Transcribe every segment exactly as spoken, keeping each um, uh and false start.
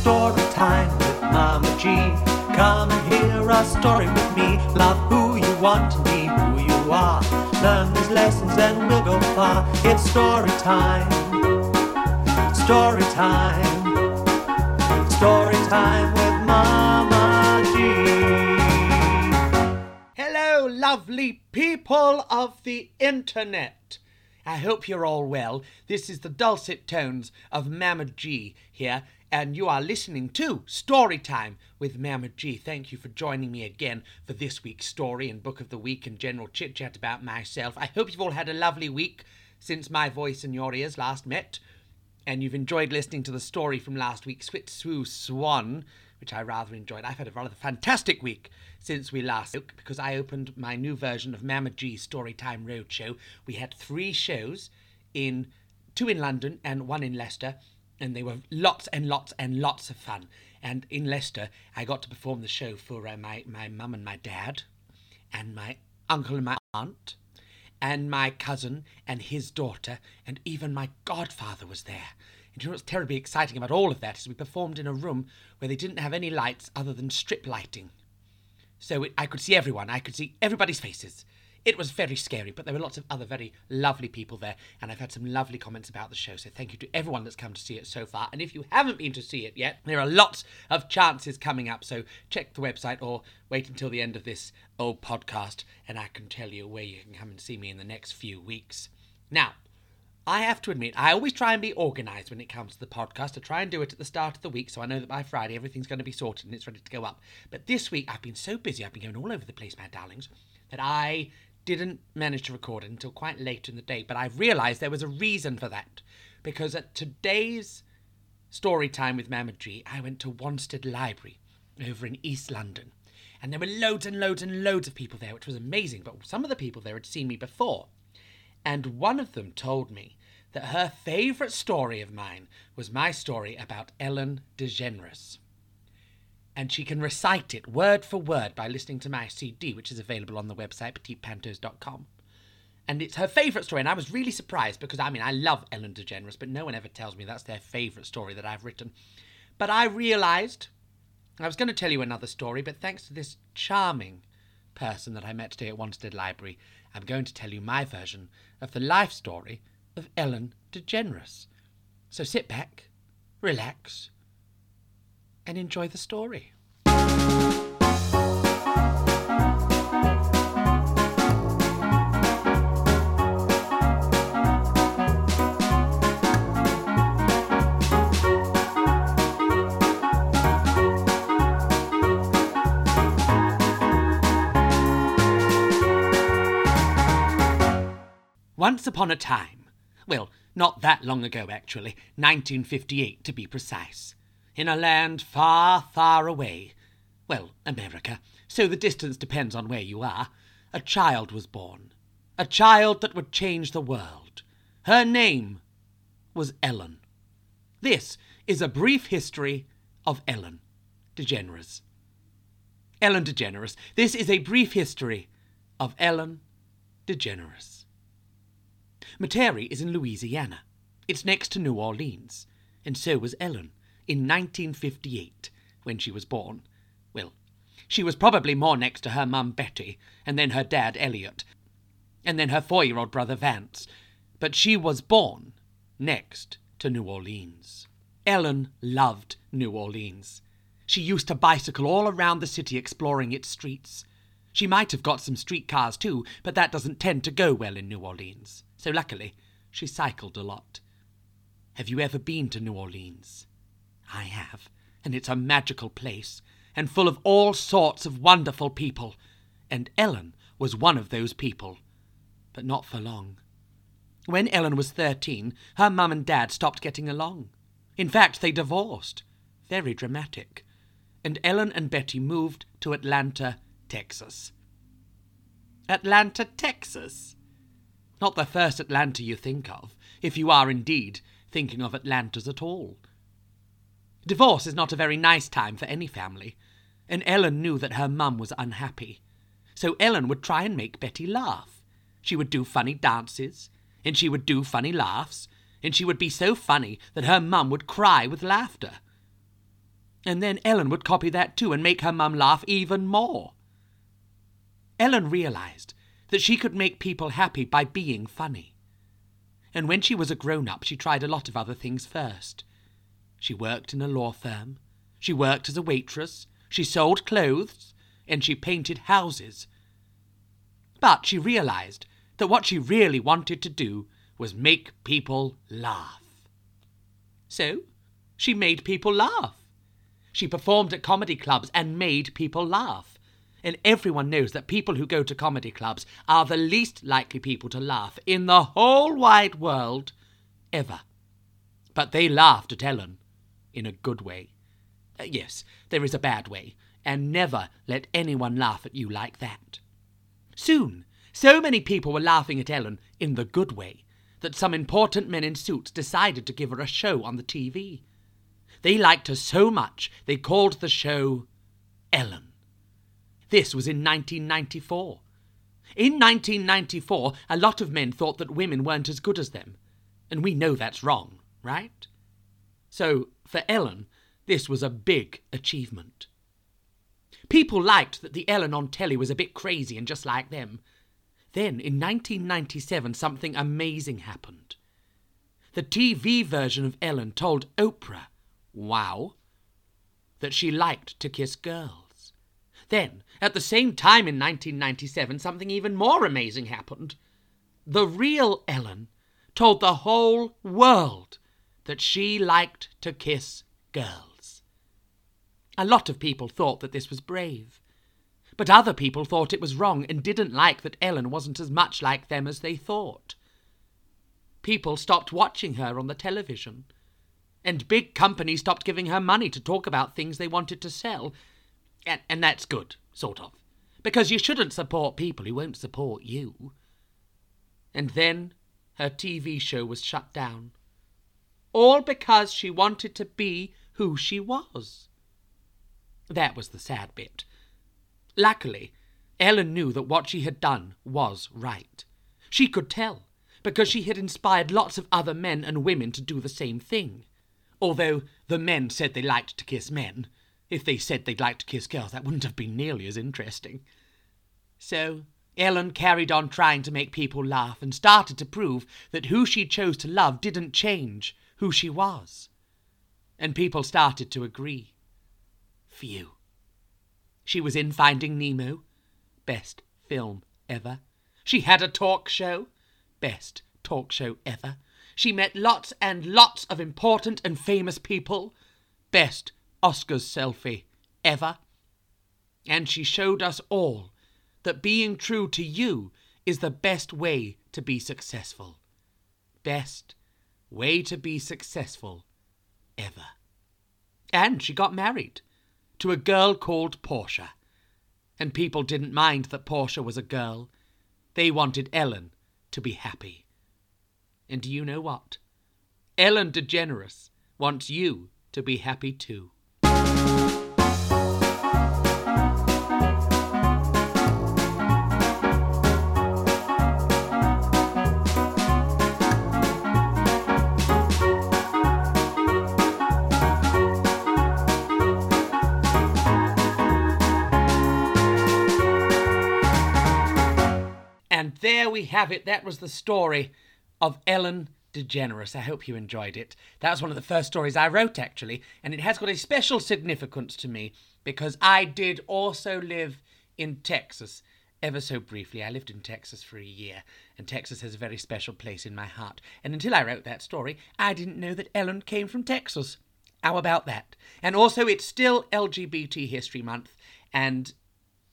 story time with Mamma G. Come and hear a story with me. Love who you want to be, who you are. Learn these lessons and we'll go far. It's story time. Story time. Story time with Mamma G. Hello, lovely people of the internet. I hope you're all well. This is the dulcet tones of Mamma G here, and you are listening to Storytime with Mamma G. Thank you for joining me again for this week's story and book of the week and general chit-chat about myself. I hope you've all had a lovely week since my voice and your ears last met, and you've enjoyed listening to the story from last week, Swit Swoo Swan, which I rather enjoyed. I've had a rather fantastic week since we last spoke because I opened my new version of Mamma G's Storytime Roadshow. We had three shows, in two in London and one in Leicester, and they were lots and lots and lots of fun. And in Leicester, I got to perform the show for uh, my, my mum and my dad, and my uncle and my aunt, and my cousin and his daughter, and even my godfather was there. And you know what's terribly exciting about all of that is we performed in a room where they didn't have any lights other than strip lighting. So it, I could see everyone. I could see everybody's faces. It was very scary, but there were lots of other very lovely people there, and I've had some lovely comments about the show, so thank you to everyone that's come to see it so far. And if you haven't been to see it yet, there are lots of chances coming up, so check the website or wait until the end of this old podcast, and I can tell you where you can come and see me in the next few weeks. Now, I have to admit, I always try and be organised when it comes to the podcast. I try and do it at the start of the week, so I know that by Friday everything's going to be sorted and it's ready to go up. But this week I've been so busy, I've been going all over the place, my darlings, that I didn't manage to record it until quite late in the day. But I realised there was a reason for that, because at today's story time with Mamma G, I went to Wanstead Library over in East London. And there were loads and loads and loads of people there, which was amazing. But some of the people there had seen me before. And one of them told me that her favourite story of mine was my story about Ellen DeGeneres. And she can recite it word for word by listening to my C D, which is available on the website, Petit Pantos dot com. And it's her favourite story, and I was really surprised because, I mean, I love Ellen DeGeneres, but no one ever tells me that's their favourite story that I've written. But I realised, I was going to tell you another story, but thanks to this charming person that I met today at Wanstead Library, I'm going to tell you my version of the life story of Ellen DeGeneres. So sit back, relax, and enjoy the story. Once upon a time, well, not that long ago actually, nineteen fifty-eight to be precise, in a land far, far away, well, America, so the distance depends on where you are, a child was born, a child that would change the world. Her name was Ellen. This is a brief history of Ellen DeGeneres. Ellen DeGeneres. This is a brief history of Ellen DeGeneres. Metairie is in Louisiana. It's next to New Orleans. And so was Ellen, in nineteen fifty-eight, when she was born. Well, she was probably more next to her mum Betty, and then her dad Elliot, and then her four-year-old brother Vance. But she was born next to New Orleans. Ellen loved New Orleans. She used to bicycle all around the city exploring its streets. She might have got some streetcars too, but that doesn't tend to go well in New Orleans. So luckily, she cycled a lot. Have you ever been to New Orleans? I have, and it's a magical place, and full of all sorts of wonderful people. And Ellen was one of those people, but not for long. When Ellen was thirteen, her mum and dad stopped getting along. In fact, they divorced. Very dramatic. And Ellen and Betty moved to Atlanta, Texas. Atlanta, Texas. Not the first Atlanta you think of, if you are indeed thinking of Atlantas at all. Divorce is not a very nice time for any family, and Ellen knew that her mum was unhappy. So Ellen would try and make Betty laugh. She would do funny dances, and she would do funny laughs, and she would be so funny that her mum would cry with laughter. And then Ellen would copy that too and make her mum laugh even more. Ellen realised that she could make people happy by being funny. And when she was a grown-up, she tried a lot of other things first. She worked in a law firm, she worked as a waitress, she sold clothes, and she painted houses. But she realised that what she really wanted to do was make people laugh. So she made people laugh. She performed at comedy clubs and made people laugh. And everyone knows that people who go to comedy clubs are the least likely people to laugh in the whole wide world ever. But they laughed at Ellen in a good way. Uh, yes, there is a bad way, and never let anyone laugh at you like that. Soon, so many people were laughing at Ellen in the good way that some important men in suits decided to give her a show on the T V. They liked her so much they called the show Ellen. This was in nineteen ninety-four. In nineteen ninety-four, a lot of men thought that women weren't as good as them. And we know that's wrong, right? So, for Ellen, this was a big achievement. People liked that the Ellen on telly was a bit crazy and just like them. Then, in nineteen ninety-seven, something amazing happened. The T V version of Ellen told Oprah, wow, that she liked to kiss girls. Then, at the same time in nineteen ninety-seven, something even more amazing happened. The real Ellen told the whole world that she liked to kiss girls. A lot of people thought that this was brave, but other people thought it was wrong and didn't like that Ellen wasn't as much like them as they thought. People stopped watching her on the television, and big companies stopped giving her money to talk about things they wanted to sell. And, and that's good, sort of, because you shouldn't support people who won't support you. And then her T V show was shut down, all because she wanted to be who she was. That was the sad bit. Luckily, Ellen knew that what she had done was right. She could tell, because she had inspired lots of other men and women to do the same thing. Although the men said they liked to kiss men. If they said they'd like to kiss girls, that wouldn't have been nearly as interesting. So Ellen carried on trying to make people laugh and started to prove that who she chose to love didn't change who she was. And people started to agree. Phew. She was in Finding Nemo, best film ever. She had a talk show, best talk show ever. She met lots and lots of important and famous people, best Oscar's selfie ever. And she showed us all that being true to you is the best way to be successful. Best way to be successful ever. And she got married to a girl called Portia. And people didn't mind that Portia was a girl. They wanted Ellen to be happy. And do you know what? Ellen DeGeneres wants you to be happy too. And there we have it. That was the story of Ellen DeGeneres. I hope you enjoyed it. That was one of the first stories I wrote, actually, and it has got a special significance to me because I did also live in Texas ever so briefly. I lived in Texas for a year, and Texas has a very special place in my heart. And until I wrote that story, I didn't know that Ellen came from Texas. How about that? And also, it's still L G B T History Month, and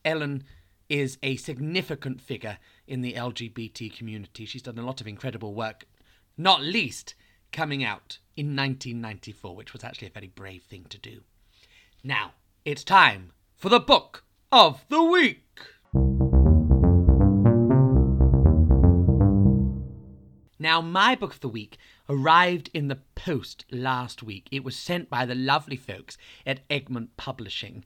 Ellen is a significant figure in the L G B T community. She's done a lot of incredible work, not least coming out in nineteen ninety-four, which was actually a very brave thing to do. Now, it's time for the Book of the Week. Now, my Book of the Week arrived in the post last week. It was sent by the lovely folks at Egmont Publishing.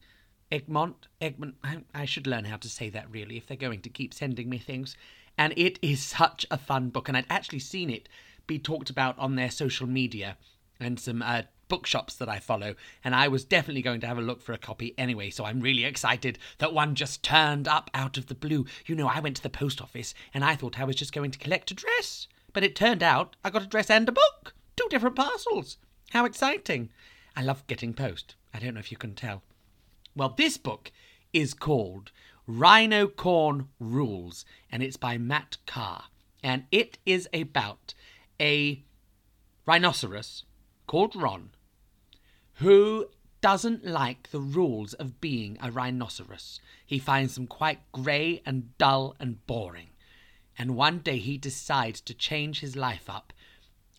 Egmont, Egmont, I should learn how to say that really if they're going to keep sending me things. And it is such a fun book, and I'd actually seen it be talked about on their social media and some uh, bookshops that I follow, and I was definitely going to have a look for a copy anyway, so I'm really excited that one just turned up out of the blue. You know, I went to the post office, and I thought I was just going to collect a dress, but it turned out I got a dress and a book. Two different parcels. How exciting. I love getting post. I don't know if you can tell. Well, this book is called Rhinocorn Rules, and it's by Matt Carr. And it is about a rhinoceros called Ron who doesn't like the rules of being a rhinoceros. He finds them quite grey and dull and boring. And one day he decides to change his life up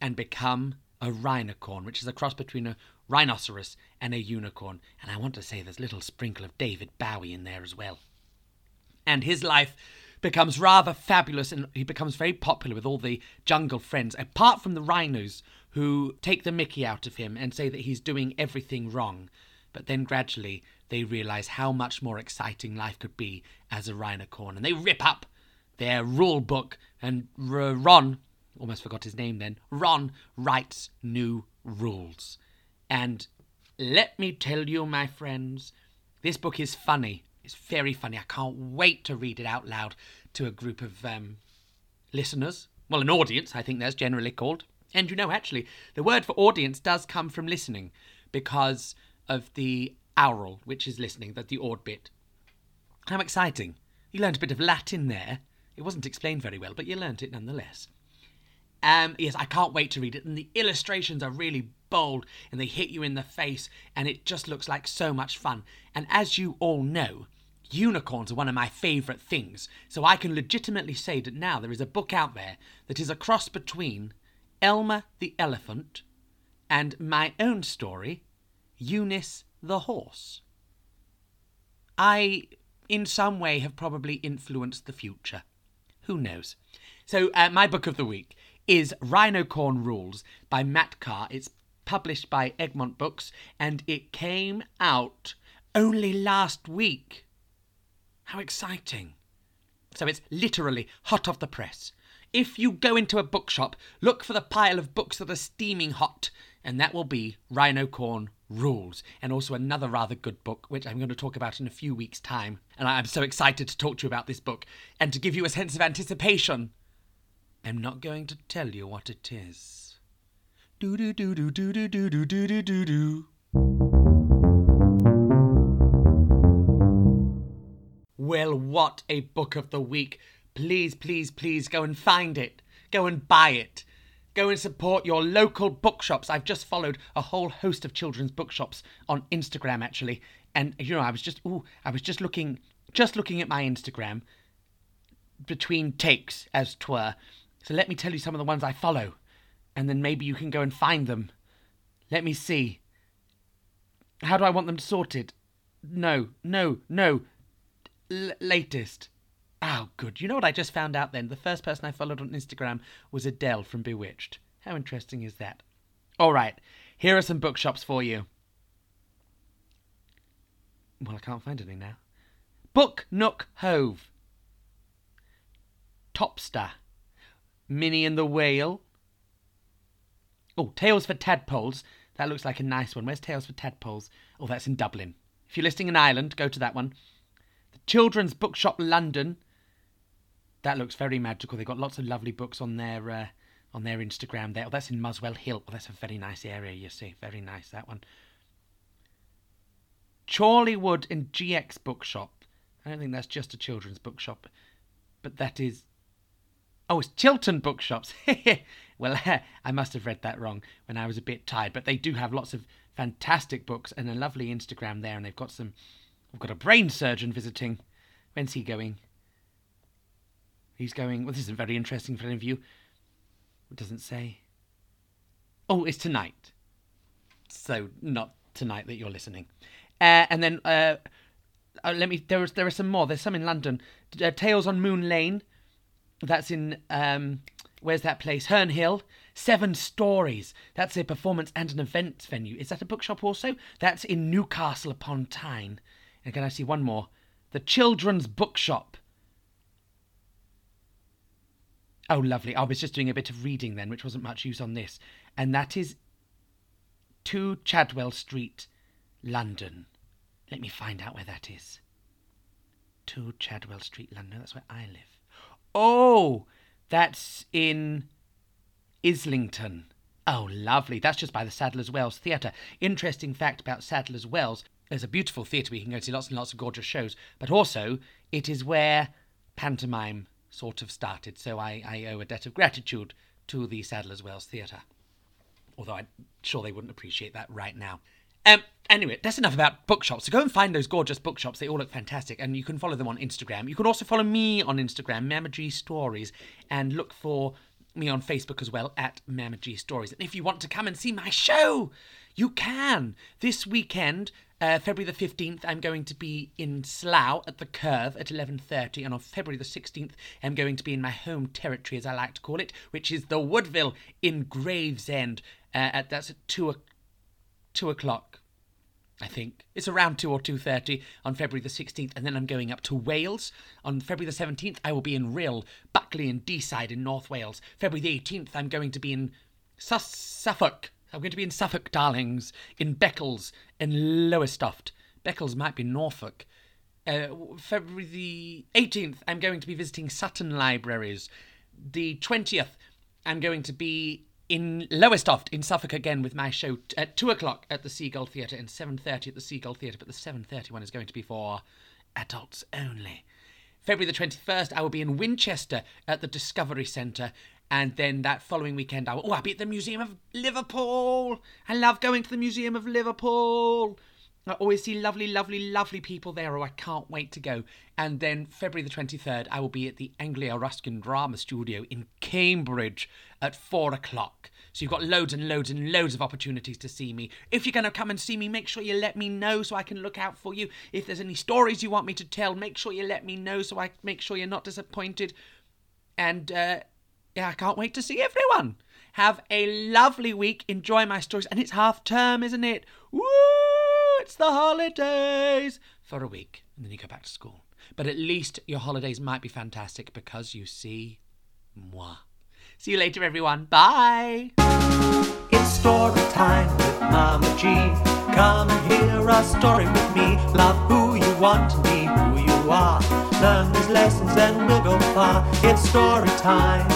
and become a rhinocorn, which is a cross between a rhinoceros and a unicorn. And I want to say there's a little sprinkle of David Bowie in there as well. And his life becomes rather fabulous, and he becomes very popular with all the jungle friends, apart from the rhinos who take the mickey out of him and say that he's doing everything wrong. But then gradually they realise how much more exciting life could be as a rhinocorn, and they rip up their rule book, and Ron, almost forgot his name then, Ron writes new rules. And let me tell you, my friends, this book is funny. It's very funny. I can't wait to read it out loud to a group of um, listeners. Well, an audience, I think that's generally called. And you know, actually, the word for audience does come from listening because of the aural, which is listening, that's the ord bit. How exciting. You learned a bit of Latin there. It wasn't explained very well, but you learnt it nonetheless. Um, yes, I can't wait to read it. And the illustrations are really bold and they hit you in the face and it just looks like so much fun. And as you all know, unicorns are one of my favourite things. So I can legitimately say that now there is a book out there that is a cross between Elmer the Elephant and my own story, Eunice the Horse. I, in some way, have probably influenced the future. Who knows? So uh, my book of the week is Rhinocorn Rules by Matt Carr. It's published by Egmont Books and it came out only last week. How exciting. So it's literally hot off the press. If you go into a bookshop, look for the pile of books that are steaming hot, and that will be Rhinocorn Rules, and also another rather good book, which I'm going to talk about in a few weeks' time. And I'm so excited to talk to you about this book and to give you a sense of anticipation. I'm not going to tell you what it is. Do do do do do do do do do do do do. Well, what a book of the week. Please, please, please go and find it. Go and buy it. Go and support your local bookshops. I've just followed a whole host of children's bookshops on Instagram, actually. And, you know, I was just, ooh, I was just looking, just looking at my Instagram between takes, as 'twere. So let me tell you some of the ones I follow, and then maybe you can go and find them. Let me see. How do I want them sorted? No, no, no. L- latest. Oh, good. You know what I just found out then? The first person I followed on Instagram was Adele from Bewitched. How interesting is that? All right. Here are some bookshops for you. Well, I can't find any now. Book Nook Hove. Topstar. Minnie and the Whale. Oh, Tales for Tadpoles. That looks like a nice one. Where's Tales for Tadpoles? Oh, that's in Dublin. If you're listing an island, go to that one. The Children's Bookshop London. That looks very magical. They've got lots of lovely books on their uh, on their Instagram there. Oh, that's in Muswell Hill. Oh, that's a very nice area, you see. Very nice, that one. Chorley Wood and G X Bookshop. I don't think that's just a children's bookshop, but that is... Oh, it's Chiltern Bookshops. Well, I must have read that wrong when I was a bit tired, but they do have lots of fantastic books and a lovely Instagram there, and they've got some... We've got a brain surgeon visiting. When's he going? He's going... Well, this isn't very interesting for any of you. It doesn't say. Oh, it's tonight. So, not tonight that you're listening. Uh, and then... Uh, oh, let me... There, is, there are some more. There's some in London. Uh, Tales on Moon Lane. That's in... Um, where's that place? Herne Hill. Seven Stories. That's a performance and an events venue. Is that a bookshop also? That's in Newcastle upon Tyne. And can I see one more? The Children's Bookshop. Oh, lovely. I was just doing a bit of reading then, which wasn't much use on this. And that is two Chadwell Street, London. Let me find out where that is. two Chadwell Street, London. That's where I live. Oh, that's in Islington. Oh, lovely. That's just by the Sadler's Wells Theatre. Interesting fact about Sadler's Wells. There's a beautiful theatre where you can go to lots and lots of gorgeous shows, but also it is where pantomime sort of started, so I, I owe a debt of gratitude to the Sadler's Wells Theatre. Although I'm sure they wouldn't appreciate that right now. Um, anyway, that's enough about bookshops. So go and find those gorgeous bookshops. They all look fantastic, and you can follow them on Instagram. You can also follow me on Instagram, Mamma G Stories, and look for me on Facebook as well, at Mamma G Stories. And if you want to come and see my show, you can. This weekend, uh, February the fifteenth, I'm going to be in Slough at The Curve at eleven thirty, and on February the sixteenth, I'm going to be in my home territory, as I like to call it, which is the Woodville in Gravesend. Uh, at, that's at two, two o'clock, I think. It's around two or two thirty on February the sixteenth, and then I'm going up to Wales. On February the seventeenth, I will be in Rhyl, Buckley and Deeside in North Wales. February the eighteenth, I'm going to be in Sus- Suffolk. I'm going to be in Suffolk, darlings, in Beccles, in Lowestoft. Beccles might be Norfolk. Uh, February the eighteenth, I'm going to be visiting Sutton Libraries. The twentieth, I'm going to be in Lowestoft in Suffolk again with my show t- at two o'clock at the Seagull Theatre and seven thirty at the Seagull Theatre, but the seven thirty one is going to be for adults only. February the twenty-first, I will be in Winchester at the Discovery Centre, and then that following weekend, I will, oh, I'll be at the Museum of Liverpool. I love going to the Museum of Liverpool. I always see lovely, lovely, lovely people there, oh, I can't wait to go. And then February the twenty-third, I will be at the Anglia-Ruskin Drama Studio in Cambridge at four o'clock. So you've got loads and loads and loads of opportunities to see me. If you're going to come and see me, make sure you let me know so I can look out for you. If there's any stories you want me to tell, make sure you let me know so I make sure you're not disappointed. And uh, yeah, I can't wait to see everyone. Have a lovely week. Enjoy my stories. And it's half term, isn't it? Woo! It's the holidays for a week. And then you go back to school. But at least your holidays might be fantastic because you see moi. See you later, everyone. Bye. It's story time with Mamma G. Come and hear a story with me. Love who you want to be, who you are. Learn these lessons and we'll go far. It's story time.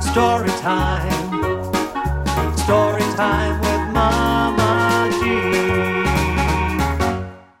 Story time. Story time with Mamma G.